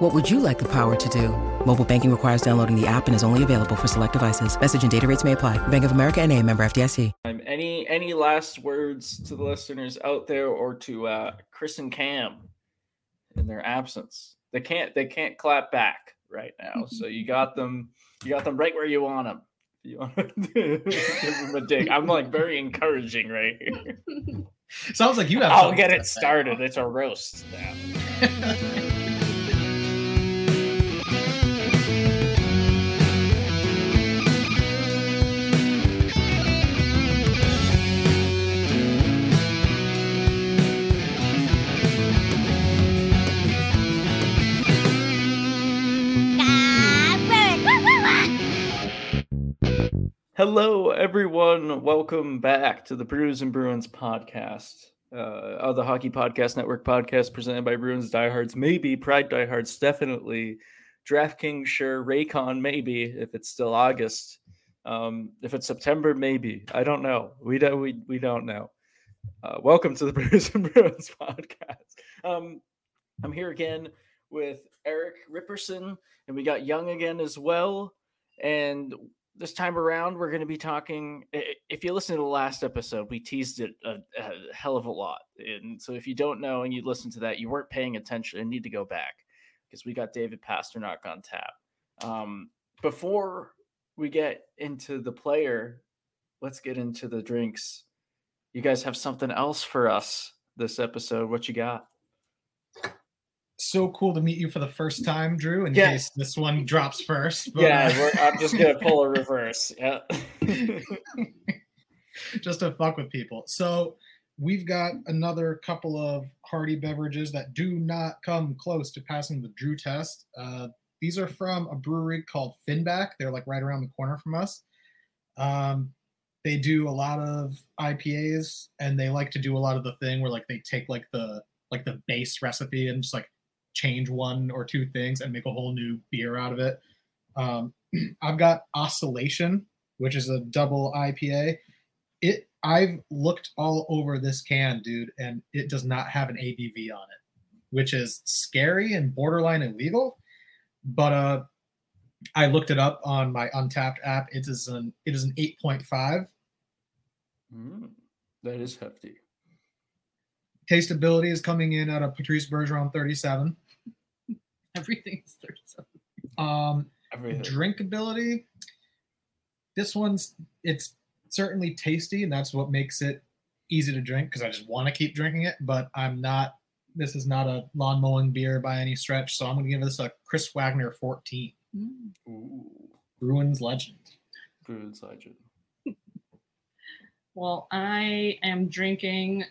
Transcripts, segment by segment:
What would you like the power to do? Mobile banking requires downloading the app and is only available for select devices. Message and data rates may apply. Bank of America N.A., member FDIC. Any last words to the listeners out there, or to Chris and Cam in their absence? They can't clap back right now. So you got them right where you want them. You want to give them a dig. I'm like very encouraging right here. Sounds like you have. I'll get it started. It's a roast now. Hello, everyone. Welcome back to the Brews and Bruins podcast, of the Hockey Podcast Network podcast presented by Bruins Diehards, maybe Pride Diehards, definitely DraftKings, sure, Raycon, maybe if it's still August, if it's September, maybe I don't know. We don't know. Welcome to the Brews and Bruins podcast. I'm here again with Eric Ripperson, and we got Young again as well, and this time around, we're going to be talking. If you listen to the last episode, we teased it a hell of a lot. And so if you don't know and you listen to that, you weren't paying attention and need to go back, because we got David Pastrnak on tap. Before we get into the player, let's get into the drinks. You guys have something else for us this episode. What you got? So cool to meet you for the first time, Drew, in case this one drops first. But I'm just going to pull a reverse. Yeah. Just to fuck with people. So we've got another couple of hearty beverages that do not come close to passing the Drew test. These are from a brewery called Finback. They're like right around the corner from us. They do a lot of IPAs, and they like to do a lot of the thing where like they take like the base recipe and just like change one or two things and make a whole new beer out of it. I've got Oscillation, which is a double IPA. I've looked all over this can, dude, and it does not have an ABV on it, which is scary and borderline illegal. But I looked it up on my Untappd app. It is an 8.5. That is hefty. Tasteability is coming in at a Patrice Bergeron 37. Everything is 37. Drinkability. This one's, it's certainly tasty, and that's what makes it easy to drink, because I just want to keep drinking it, but this is not a lawn mowing beer by any stretch, so I'm going to give this a Chris Wagner 14. Ooh. Bruins legend. Well, I am drinking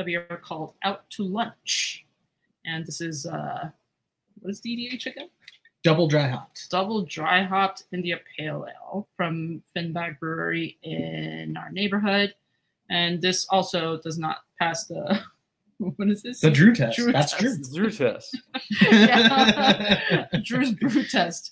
a beer called Out to Lunch. And this is, what is DDH again? Double dry hopped India Pale Ale from Finback Brewery in our neighborhood. And this also does not pass the, what is this? The Drew test. Drew test. Drew's brew test.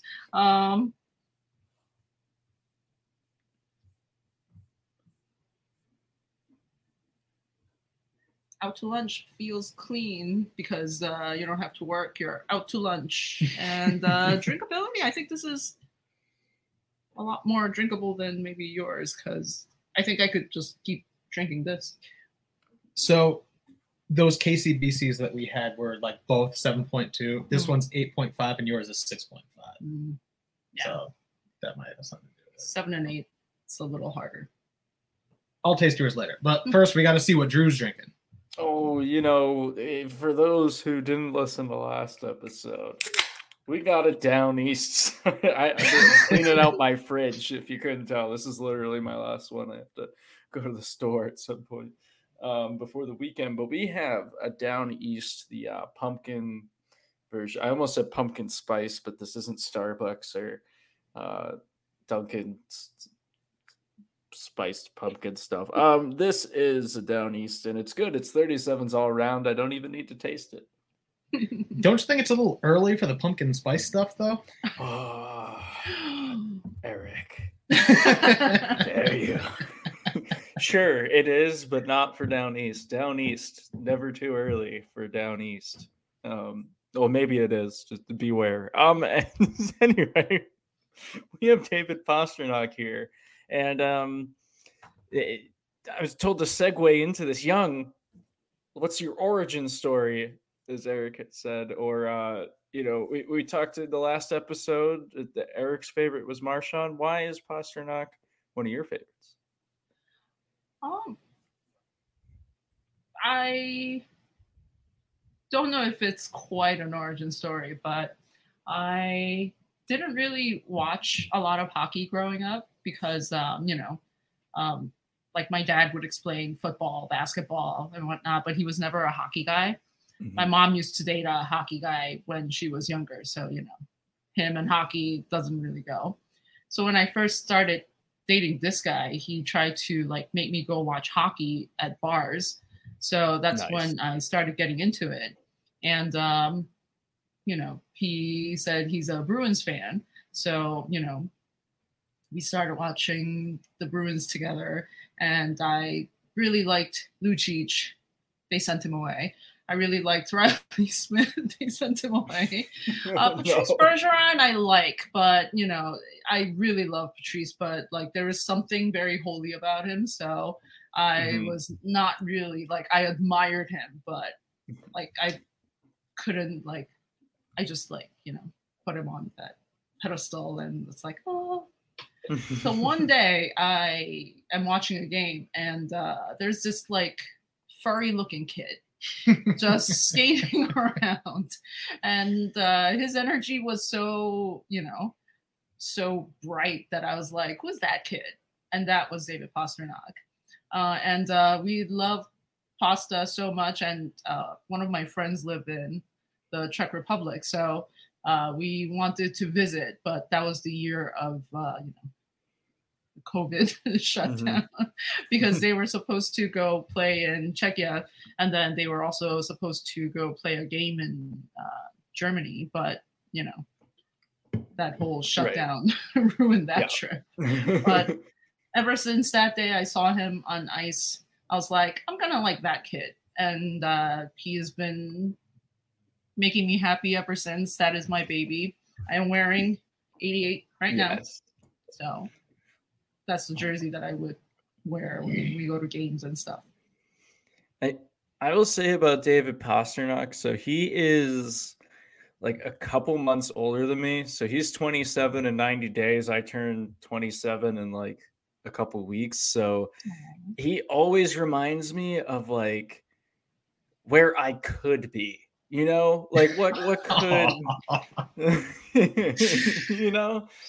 Out to lunch feels clean because you don't have to work. You're out to lunch. And drinkability, I think this is a lot more drinkable than maybe yours, because I think I could just keep drinking this. So those KCBCs that we had were like both 7.2. This one's 8.5 and yours is 6.5. Yeah. So that might have something to do with it. 7 and 8, it's a little harder. I'll taste yours later. But first, we got to see what Drew's drinking. Oh, you know, for those who didn't listen to last episode, we got a Down East. I was cleaning out my fridge, if you couldn't tell. This is literally my last one. I have to go to the store at some point before the weekend. But we have a Down East, the pumpkin version. I almost said pumpkin spice, but this isn't Starbucks or Dunkin'. spiced pumpkin stuff. This is a Down East, and it's good. It's 37s all around. I don't even need to taste it. Don't you think it's a little early for the pumpkin spice stuff, though? Oh, Eric. There you go. Sure, it is, but not for Down East. Down East, never too early for Down East. Well, maybe it is. Just beware. Anyway, we have David Pastrnak here. And I was told to segue into this. Young, what's your origin story, as Eric had said? Or, we talked in the last episode, that Eric's favorite was Marchand. Why is Pastrnak one of your favorites? I don't know if it's quite an origin story, but I didn't really watch a lot of hockey growing up because, like my dad would explain football, basketball, and whatnot, but he was never a hockey guy. Mm-hmm. My mom used to date a hockey guy when she was younger. So, him and hockey doesn't really go. So when I first started dating this guy, he tried to make me go watch hockey at bars. So that's nice. When I started getting into it. And, he said he's a Bruins fan. So, we started watching the Bruins together, and I really liked Lucic. They sent him away. I really liked Riley Smith. They sent him away. Patrice Bergeron I like, but, I really love Patrice, but, there is something very holy about him. So I was not really, I admired him, but, I couldn't, I just, put him on that pedestal, and it's like, oh. So one day I am watching a game, and there's this, furry-looking kid. just skating around, and his energy was so bright that I was like, who's that kid? And that was David Pastrnak, and we loved pasta so much, and one of my friends lived in the Czech Republic, so we wanted to visit, but that was the year of COVID shutdown because they were supposed to go play in Czechia, and then they were also supposed to go play a game in Germany, but that whole shutdown ruined that trip. But ever since that day I saw him on ice, I was like, I'm gonna like that kid, and he has been making me happy ever since. That is my baby. I am wearing 88 right now, so that's the jersey that I would wear when we go to games and stuff. I will say about David Pastrnak, so he is a couple months older than me. So he's 27 in 90 days. I turned 27 in a couple weeks. So he always reminds me of where I could be. What could,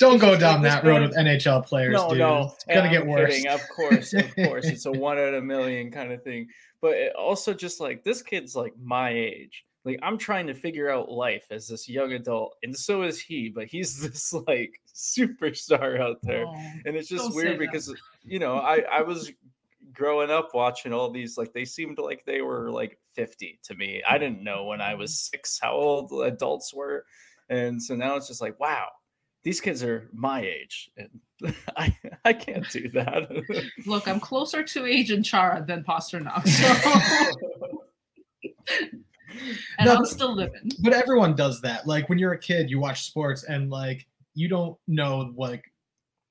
Don't go down that road with NHL players, dude. No. It's going to get worse. Kidding. Of course. It's a 1 out of a million kind of thing. But it also just this kid's my age. I'm trying to figure out life as this young adult. And so is he, but he's this superstar out there. Oh, and it's just weird because, I was growing up watching all these, they seemed like they were 50 to me. I didn't know when I was 6 how old adults were, and so now it's just wow, these kids are my age, and I can't do that. Look, I'm closer to Agent Chara than Pastrnak, so. And I'm still living. But everyone does that. When you're a kid, you watch sports, and you don't know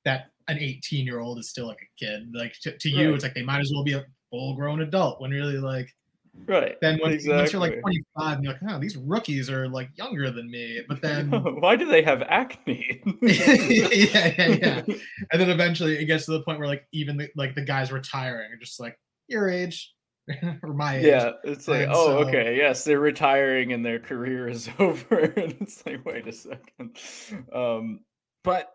that an 18-year-old is still a kid. To you, it's they might as well be a full-grown adult when really Right. Then once you're 25, you're these rookies are younger than me. But then why do they have acne? yeah. And then eventually it gets to the point where even the guys retiring are just your age or my age. Yeah, it's okay, yes, they're retiring and their career is over. And it's wait a second. But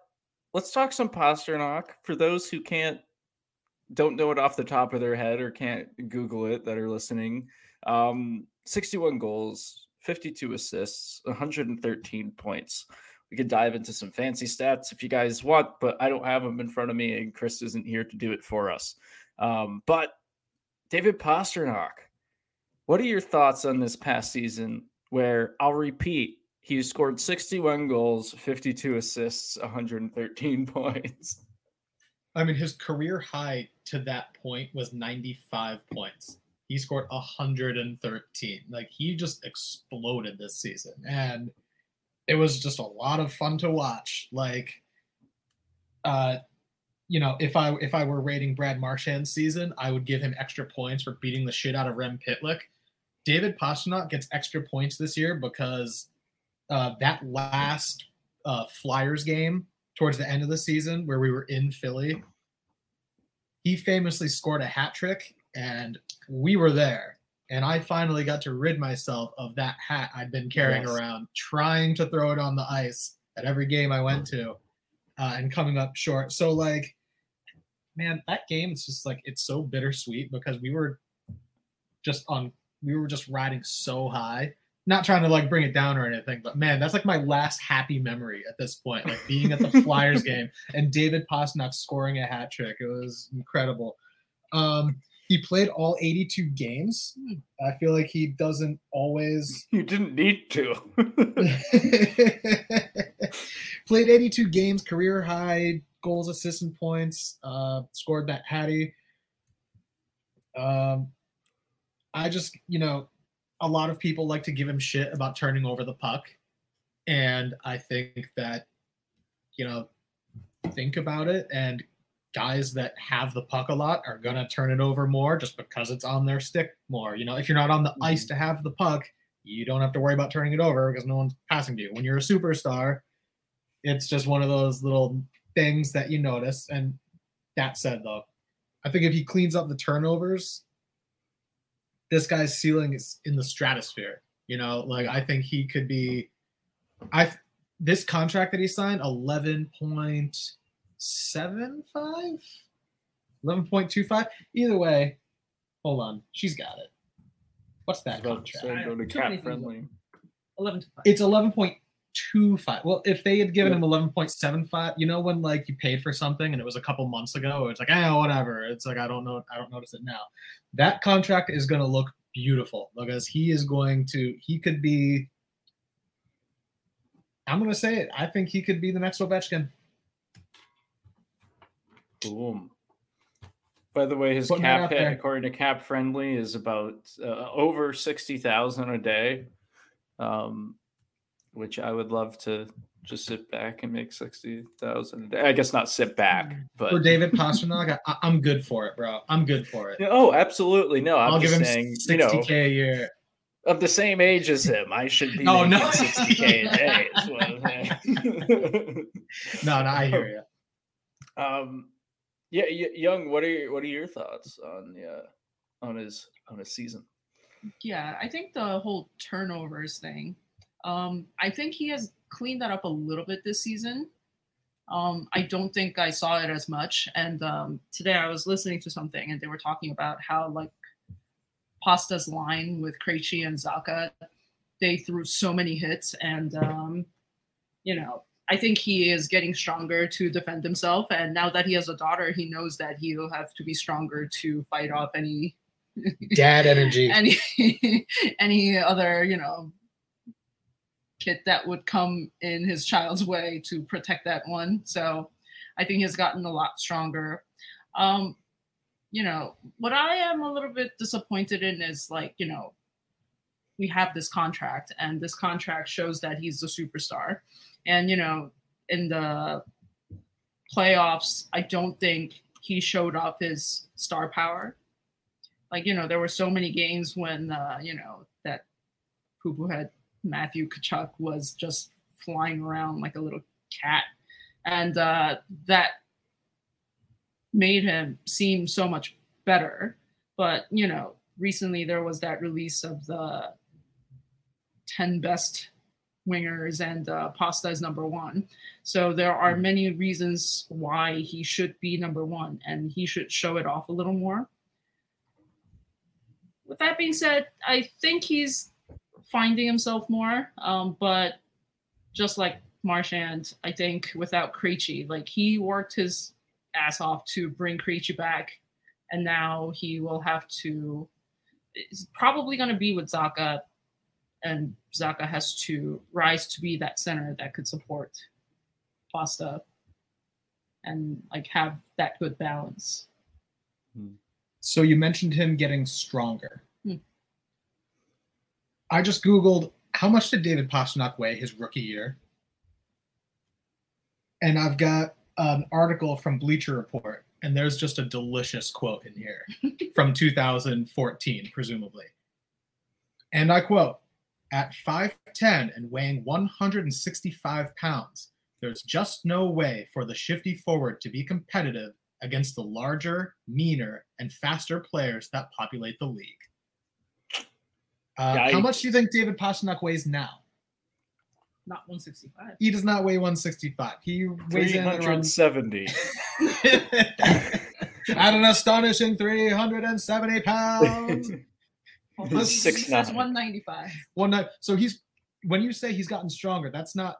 let's talk some Pastrnak for those who don't know it off the top of their head or can't Google it that are listening. 61 goals, 52 assists, 113 points. We could dive into some fancy stats if you guys want, but I don't have them in front of me, and Chris isn't here to do it for us. But David Pastrnak, what are your thoughts on this past season where, I'll repeat, he scored 61 goals, 52 assists, 113 points? I mean, his career high to that point was 95 points. He scored 113. Like, he just exploded this season. And it was just a lot of fun to watch. Like, you know, if I were rating Brad Marchand's season, I would give him extra points for beating the shit out of Rem Pitlick. David Pastrnak gets extra points this year because that last Flyers game towards the end of the season where we were in Philly, he famously scored a hat trick, and we were there. And I finally got to rid myself of that hat I'd been carrying around, trying to throw it on the ice at every game I went to, and coming up short. So, like, man, that game is just like, it's so bittersweet because we were just riding so high. Not trying to like bring it down or anything, but man, that's like my last happy memory at this point. Like being at the Flyers game and David Pastrnak scoring a hat trick. It was incredible. He played all 82 games. I feel like he doesn't always. You didn't need to. Played 82 games, career high goals, assists, and points. Scored that hattie. I just, you know, a lot of people like to give him shit about turning over the puck, and I think that, you know, think about it, and guys that have the puck a lot are going to turn it over more just because it's on their stick more. You know, if you're not on the ice to have the puck, you don't have to worry about turning it over because no one's passing to you. When you're a superstar, it's just one of those little things that you notice. And that said, though, I think if he cleans up the turnovers, this guy's ceiling is in the stratosphere. You know, like, I think he could be, this contract that he signed, 11.25. Either way, hold on, she's got it. What's that contract? Go to Cap Friendly. 11.25. It's 11.25. Well, if they had given him 11.75, you know, when like you paid for something and it was a couple months ago, it's like, whatever. It's like, I don't know, I don't notice it now. That contract is going to look beautiful because I think he could be the next Ovechkin. Boom. By the way, his cap hit, according to Cap Friendly, is about over 60,000 a day, which I would love to just sit back and make 60,000 a day. I guess not sit back, but for David Pastrnak, I'm good for it, bro. I'm good for it. Oh, absolutely. No, I'll give him $60K a year. Of the same age as him, I should be making $60K a day. Is what I'm saying. No, I hear you. Yeah, Young, what are your thoughts on his season? Yeah, I think the whole turnovers thing. I think he has cleaned that up a little bit this season. I don't think I saw it as much. And today I was listening to something and they were talking about how like Pasta's line with Krejci and Zaka, they threw so many hits, and you know, I think he is getting stronger to defend himself. And now that he has a daughter, he knows that he'll have to be stronger to fight off any dad energy, any other, you know, kid that would come in his child's way to protect that one. So I think he's gotten a lot stronger. You know, what I am a little bit disappointed in is, like, you know, we have this contract, and this contract shows that he's the superstar. And, you know, in the playoffs, I don't think he showed off his star power. Like, you know, there were so many games when, you know, that poo-poo head Matthew Tkachuk was just flying around like a little cat. And that made him seem so much better. But, you know, recently there was that release of the 10 best wingers, and Pasta is number one. So there are many reasons why he should be number one, and he should show it off a little more. With that being said, I think he's finding himself more, but just like Marchand, I think, without Krejci. Like, he worked his ass off to bring Krejci back, and now he will have to – it's probably going to be with Zaka, and Zaka has to rise to be that center that could support Pasta and, like, have that good balance. So you mentioned him getting stronger. I just Googled, how much did David Pastrnak weigh his rookie year? And I've got an article from Bleacher Report, and there's just a delicious quote in here from 2014, presumably. And I quote, at 5'10 and weighing 165 pounds, there's just no way for the shifty forward to be competitive against the larger, meaner, and faster players that populate the league. How much do you think David Pastrnak weighs now? Not 165. He does not weigh 165. He weighs 370. At an astonishing 370 pounds. Well, 195. So he's, when you say he's gotten stronger, that's not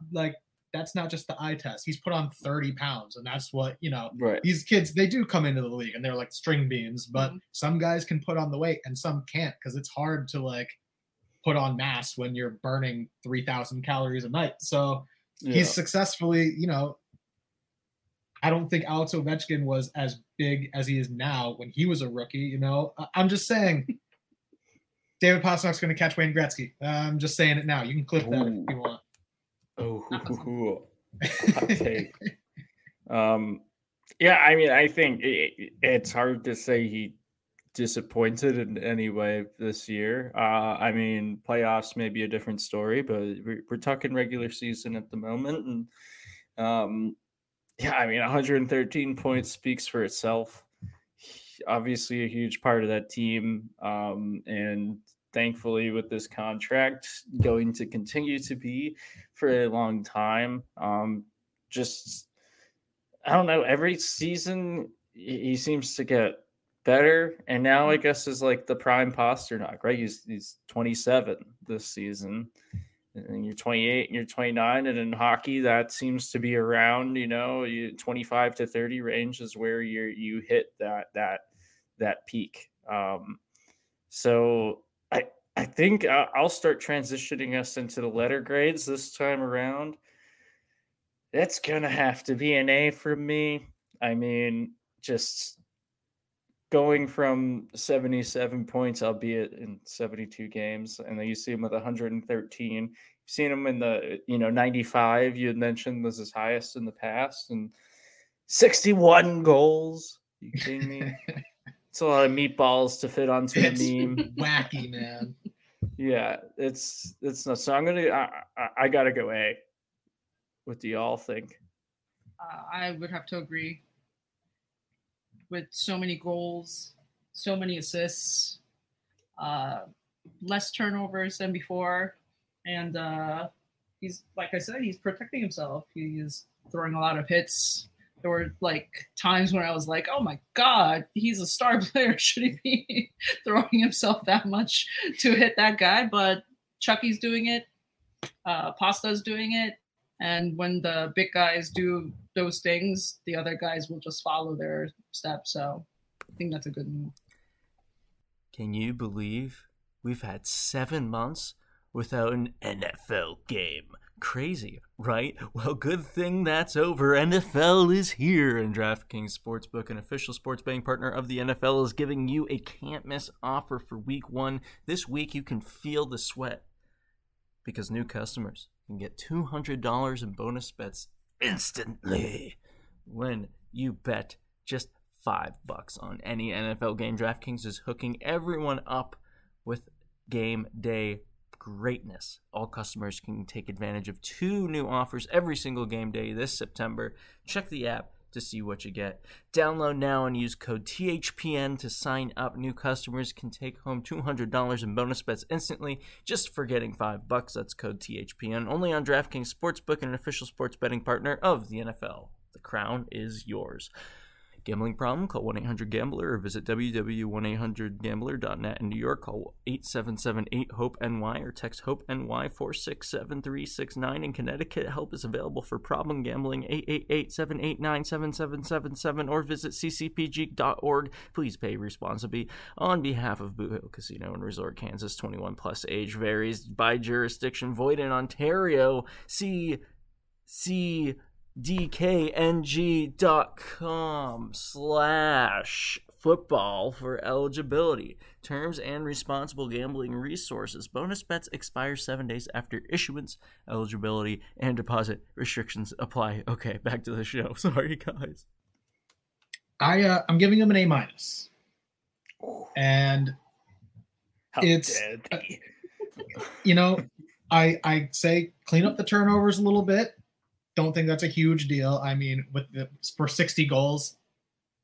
just the eye test. He's put on 30 pounds, and that's what, right. These kids, they do come into the league and they're like string beans, but some guys can put on the weight and some can't, because it's hard to put on mass when you're burning 3,000 calories a night. So he's successfully, I don't think Alex Ovechkin was as big as he is now when he was a rookie, I'm just saying David Pastrnak's going to catch Wayne Gretzky. I'm just saying it now. You can clip that if you want. Oh, cool. Take. I mean, I think it's hard to say he disappointed in any way this year. I mean, playoffs may be a different story, but we're talking regular season at the moment. And 113 points speaks for itself. Obviously, a huge part of that team, and thankfully, with this contract, going to continue to be for a long time. I don't know. Every season, he seems to get better, and now I guess is the prime Pastrnak, right? He's 27 this season, and you're 28 and you're 29, and in hockey that seems to be around 25 to 30 range is where you hit that peak. So I think I'll start transitioning us into the letter grades this time around. That's gonna have to be an A from me. I mean, just going from 77 points, albeit in 72 games, and then you see him with 113. You've seen him in the 95. You had mentioned was his highest in the past, and 61 goals. Are you kidding me? It's a lot of meatballs to fit onto a meme. Wacky, man. Yeah, it's nuts. So I'm gonna I gotta go A. What do y'all think? I would have to agree. With so many goals, so many assists, less turnovers than before. And he's, like I said, he's protecting himself. He is throwing a lot of hits. There were times when I was like, oh my God, he's a star player. Should he be throwing himself that much to hit that guy? But Chucky's doing it. Pasta's doing it. And when the big guys do those things, the other guys will just follow their steps. So I think that's a good move. Can you believe we've had 7 months without an NFL game? Crazy, right? Well, good thing that's over. NFL is here, and DraftKings Sportsbook, an official sports betting partner of the NFL, is giving you a can't-miss offer for Week 1. This week, you can feel the sweat because new customers can get $200 in bonus bets instantly when you bet just $5 on any NFL game. DraftKings is hooking everyone up with game day greatness. All customers can take advantage of 2 new offers every single game day this September. Check the app to see what you get. Download now and use code THPN to sign up. New customers can take home $200 in bonus bets instantly just for getting $5. That's code THPN. Only on DraftKings Sportsbook, an official sports betting partner of the NFL. The crown is yours. Gambling problem? Call 1-800-GAMBLER or visit www.1800gambler.net. In New York, call 877-8-HOPE-NY or text HOPE-NY 467-369. In Connecticut, help is available for problem gambling, 888-789-7777 or visit ccpg.org. Please pay responsibly on behalf of Boot Hill Casino and Resort, Kansas. 21 plus, age varies by jurisdiction. Void in Ontario. See DKNG.com/football for eligibility, terms, and responsible gambling resources. Bonus bets expire 7 days after issuance. Eligibility and deposit restrictions apply. Okay, back to the show. Sorry, guys. I'm giving him an A-, and how it's you know, I say clean up the turnovers a little bit. Don't think that's a huge deal. I mean, for 60 goals,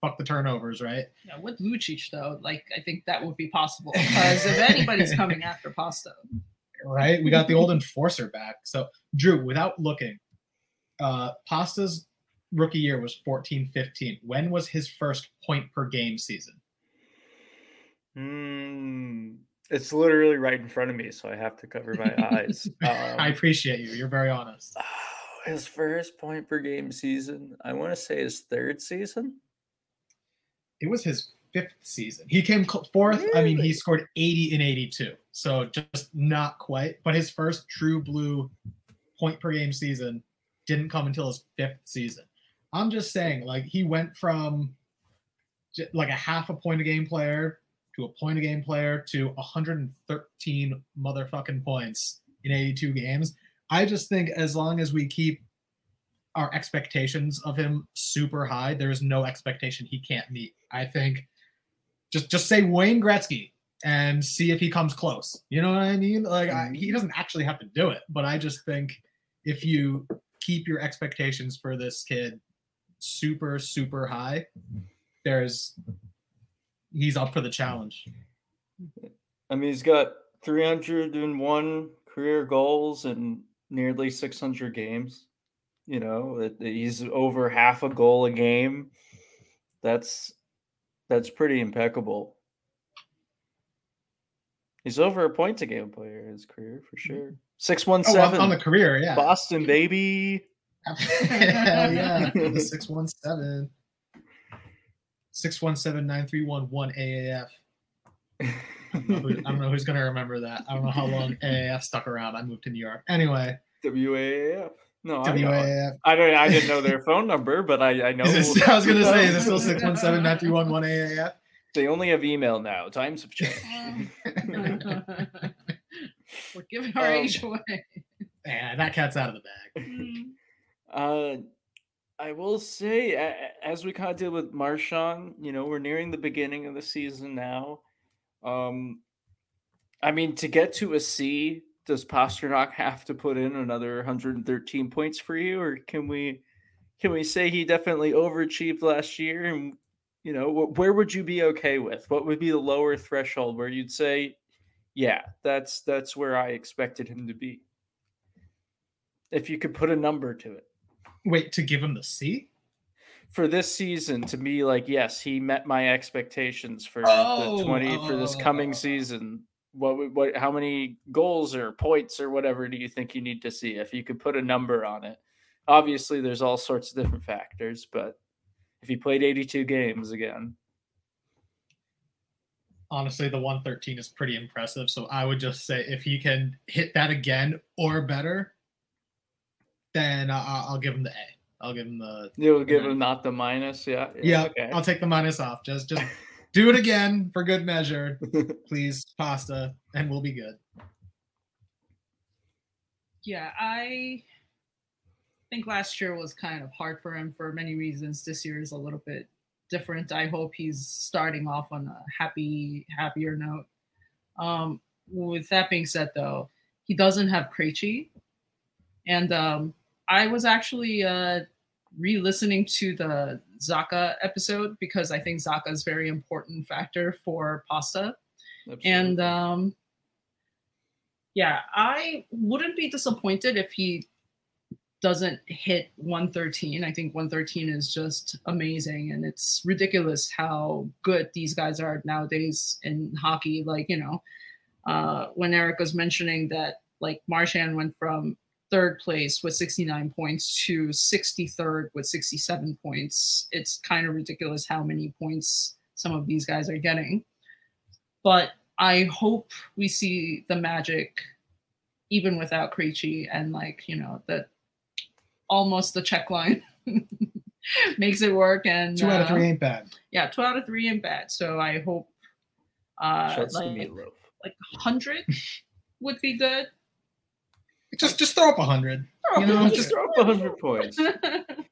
fuck the turnovers, right? Yeah, with Lucic, though, like, I think that would be possible because if anybody's coming after Pasta. Right? We got the old enforcer back. So, Drew, without looking, Pasta's rookie year was 14-15. When was his first point-per-game season? It's literally right in front of me, so I have to cover my eyes. I appreciate you. You're very honest. His first point per game season, I want to say his third season. It was his fifth season. He came fourth. Really? I mean, he scored 80 in 82, so just not quite. But his first true blue point per game season didn't come until his fifth season. I'm just saying, like, he went from like a half a point a game player to a point a game player to 113 motherfucking points in 82 games. I just think as long as we keep our expectations of him super high, there is no expectation he can't meet. I think just say Wayne Gretzky and see if he comes close. You know what I mean? Like, he doesn't actually have to do it, but I just think if you keep your expectations for this kid super, super high, he's up for the challenge. I mean, he's got 301 career goals and nearly 600 games. You know, he's over half a goal a game. That's pretty impeccable. He's over a point a game player in his career for sure. 617 on the career, yeah. Boston, baby. Hell yeah, 617. 617-931-1 AAF. I don't know who's going to remember that. I don't know how long AAF stuck around. I moved to New York. Anyway. WAAF. No, WAAF. I didn't know their phone number, but I know. I was going to say, is it still 617-931-1 AAF? They only have email now. Times have changed. We're giving our age away. Yeah, that cat's out of the bag. I will say, as we kind of deal with Marchand, you know, we're nearing the beginning of the season now. I mean, to get to a C, does Pastrnak have to put in another 113 points for you, or can we say he definitely overachieved last year? And, you know, where would you be okay with? What would be the lower threshold where you'd say, yeah, that's where I expected him to be? If you could put a number to it. Wait, to give him the C? For this season, to me, like, yes, he met my expectations for for this coming season. What? How many goals or points or whatever do you think you need to see? If you could put a number on it, obviously there's all sorts of different factors. But if he played 82 games again, honestly, the 113 is pretty impressive. So I would just say if he can hit that again or better, then I'll give him the A. I'll give him the... You'll give him not the minus, yeah? Yeah, okay. I'll take the minus off. Just do it again for good measure. Please, Pasta, and we'll be good. Yeah, I think last year was kind of hard for him for many reasons. This year is a little bit different. I hope he's starting off on a happier note. With that being said, though, he doesn't have Krejci. And... I was actually re-listening to the Zaka episode because I think Zaka is a very important factor for Pasta. Absolutely. And I wouldn't be disappointed if he doesn't hit 113. I think 113 is just amazing. And it's ridiculous how good these guys are nowadays in hockey. Like, you know, when Eric was mentioning that, like, Marchand went from third place with 69 points to 63rd with 67 points. It's kind of ridiculous how many points some of these guys are getting. But I hope we see the magic even without Krejci, and, like, you know, that almost the check line makes it work. And 2 out of 3 ain't bad. Yeah, 2 out of 3 ain't bad. So I hope like 100 would be good. Just throw up 100. You know, just throw up 100 points.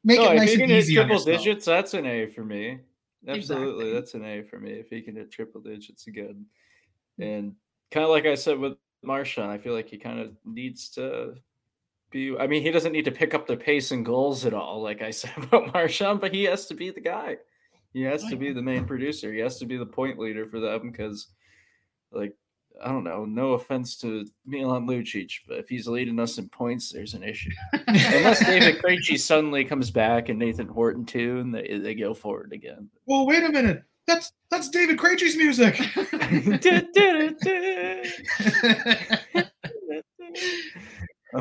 Make it nice and easy. If you can hit triple digits, that's an A for me. Absolutely, exactly. That's an A for me. If he can hit triple digits again, and kind of like I said with Marchand, I feel like he kind of needs to be. I mean, he doesn't need to pick up the pace and goals at all, like I said about Marchand, but he has to be the guy. He has to be the main producer. He has to be the point leader for them because, like, I don't know. No offense to Milan Lucic, but if he's leading us in points, there's an issue. Unless David Krejci suddenly comes back and Nathan Horton too, and they go forward again. Well, wait a minute. That's David Krejci's music.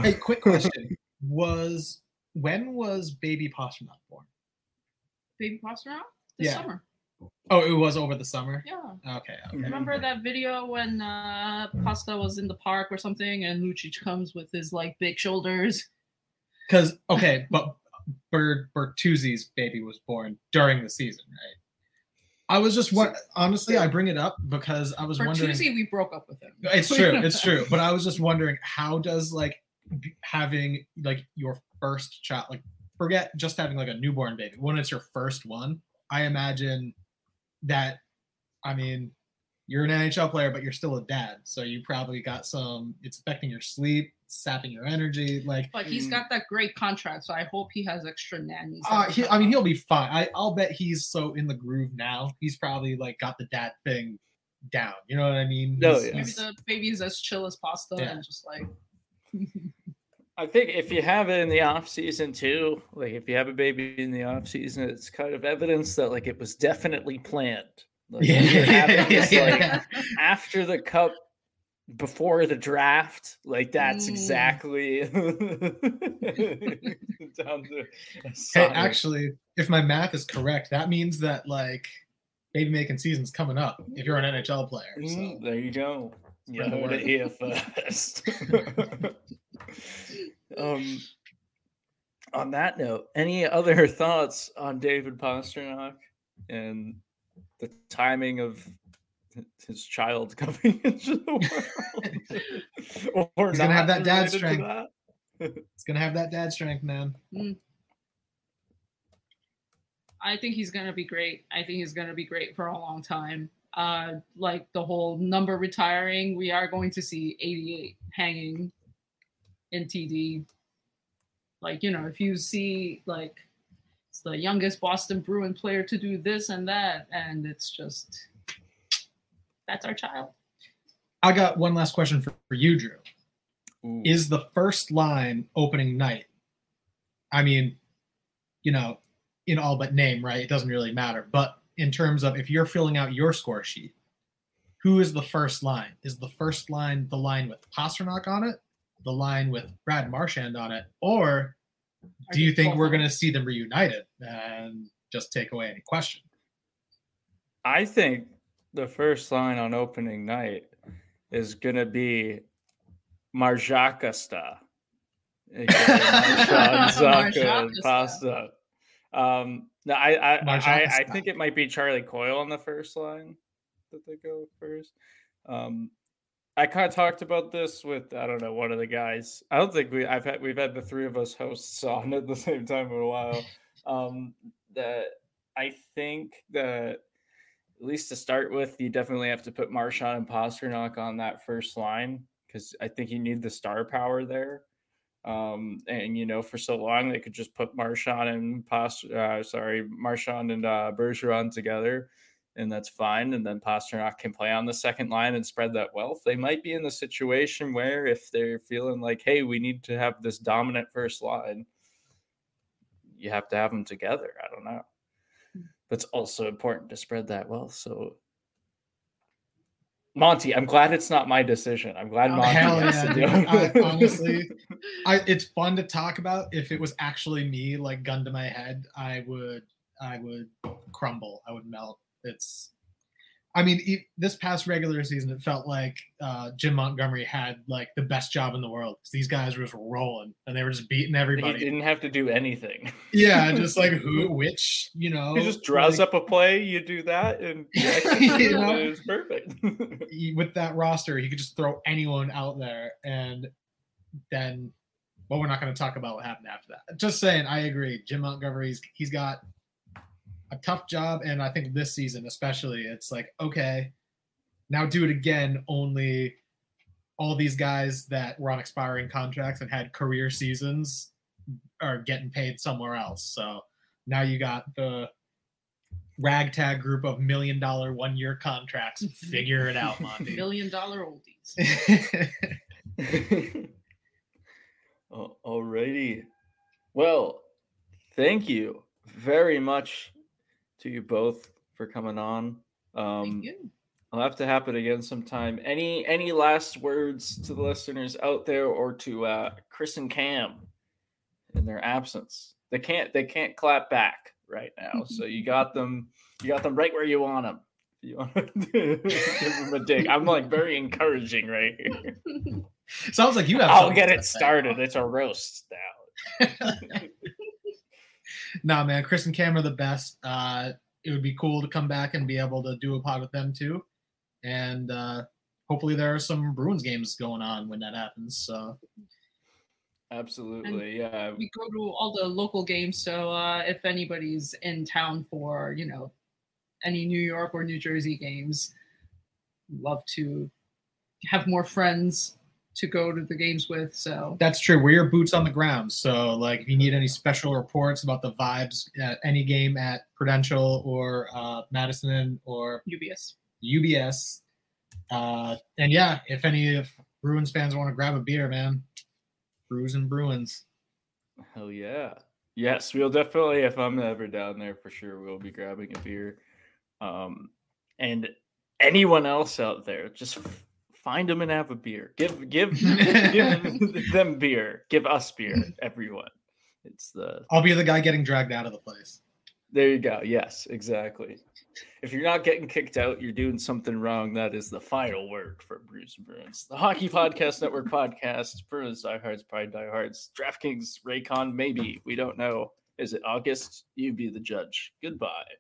Hey, quick question: When was Baby Pastrnak born? Baby Pastrnak this summer. Oh, it was over the summer? Yeah. Okay. Remember that video when Pasta was in the park or something and Lucic comes with his, like, big shoulders? Because, but Bertuzzi's baby was born during the season, right? I was just honestly, I bring it up because I was wondering. Bertuzzi, we broke up with him. It's true. But I was just wondering, how does, like, having, like, your first child, like, forget just having, like, a newborn baby. When it's your first one, I imagine that, I mean, you're an NHL player, but you're still a dad. So you probably got it's affecting your sleep, sapping your energy. But he's got that great contract, so I hope he has extra nannies. He'll be fine. I'll bet he's so in the groove now. He's probably, like, got the dad thing down. You know what I mean? Maybe the baby is as chill as Pasta and just, like... I think if you have it in the off season too, like if you have a baby in the off season, it's kind of evidence that, like, it was definitely planned. Like, after the cup, before the draft, like that's exactly down to. Hey, actually, if my math is correct, that means that, like, baby making season's coming up if you're an NHL player. So. There you go. You heard it here first. On that note, any other thoughts on David Pastrnak and the timing of his child coming into the world? He's gonna have that dad strength. He's gonna have that dad strength, man. I think he's gonna be great. I think he's gonna be great for a long time. Like the whole number retiring, we are going to see 88 hanging in TD. Like, you know, if you see, like, it's the youngest Boston Bruin player to do this and that, and it's just, that's our child. I got one last question for you, Drew. Ooh. Is the first line opening night? I mean, you know, in all but name, right? It doesn't really matter, but in terms of if you're filling out your score sheet, who is the first line? Is the first line the line with Pastrnak on it, the line with Brad Marchand on it, or do you think we're going to see them reunited and just take away any question? I think the first line on opening night is going to be Marjakasta. Zaka, and Pasta. I think it might be Charlie Coyle on the first line that they go first. I kind of talked about this with, I don't know, one of the guys. I don't think we've had the three of us hosts on at the same time in a while. That I think that at least to start with, you definitely have to put Marchand and Pastrnak on that first line because I think you need the star power there. And you know, for so long they could just put Marchand and Bergeron together, and that's fine. And then Pastrnak can play on the second line and spread that wealth. They might be in the situation where if they're feeling like, hey, we need to have this dominant first line, you have to have them together. I don't know. But it's also important to spread that wealth. So, Monty, I'm glad it's not my decision. I'm glad Monty has to do it. Honestly, it's fun to talk about. If it was actually me, like gun to my head, I would crumble. I would melt. This past regular season, it felt like Jim Montgomery had like the best job in the world. These guys were just rolling and they were just beating everybody. He didn't have to do anything. Yeah, just like he just draws up a play, you do that, and it was perfect. With that roster, he could just throw anyone out there, and then, well, we're not going to talk about what happened after that. Just saying, I agree. Jim Montgomery's he's got a tough job, and I think this season especially, it's like, okay, now do it again, only all these guys that were on expiring contracts and had career seasons are getting paid somewhere else. So now you got the ragtag group of $1 million 1-year contracts. Figure it out, Monty. $1 million oldies. Alrighty. Well, thank you very much to you both for coming on. Thank you. I'll have to happen again sometime. Any last words to the listeners out there, or to Chris and Cam in their absence? They can't clap back right now, so you got them right where you want them. You want to give them a dig. I'm like very encouraging right here. Sounds like you have. I'll get it started. It's a roast now. Nah, man, Chris and Cam are the best. It would be cool to come back and be able to do a pod with them too. And hopefully there are some Bruins games going on when that happens. So absolutely, and yeah. We go to all the local games, so if anybody's in town for, any New York or New Jersey games, love to have more friends to go to the games with. So that's true. We're your boots on the ground. So like, if you need any special reports about the vibes at any game at Prudential or Madison or UBS. And yeah, if Bruins fans want to grab a beer, man, Brews and Bruins. Hell yeah. Yes, we'll definitely, if I'm ever down there, for sure, we'll be grabbing a beer. And anyone else out there, just find them and have a beer. Give them beer. Give us beer, everyone. I'll be the guy getting dragged out of the place. There you go. Yes, exactly. If you're not getting kicked out, you're doing something wrong. That is the final word for Bruce and Bruins. The Hockey Podcast Network podcast, Bruins Diehards, Pride Diehards, DraftKings, Raycon, maybe. We don't know. Is it August? You be the judge. Goodbye.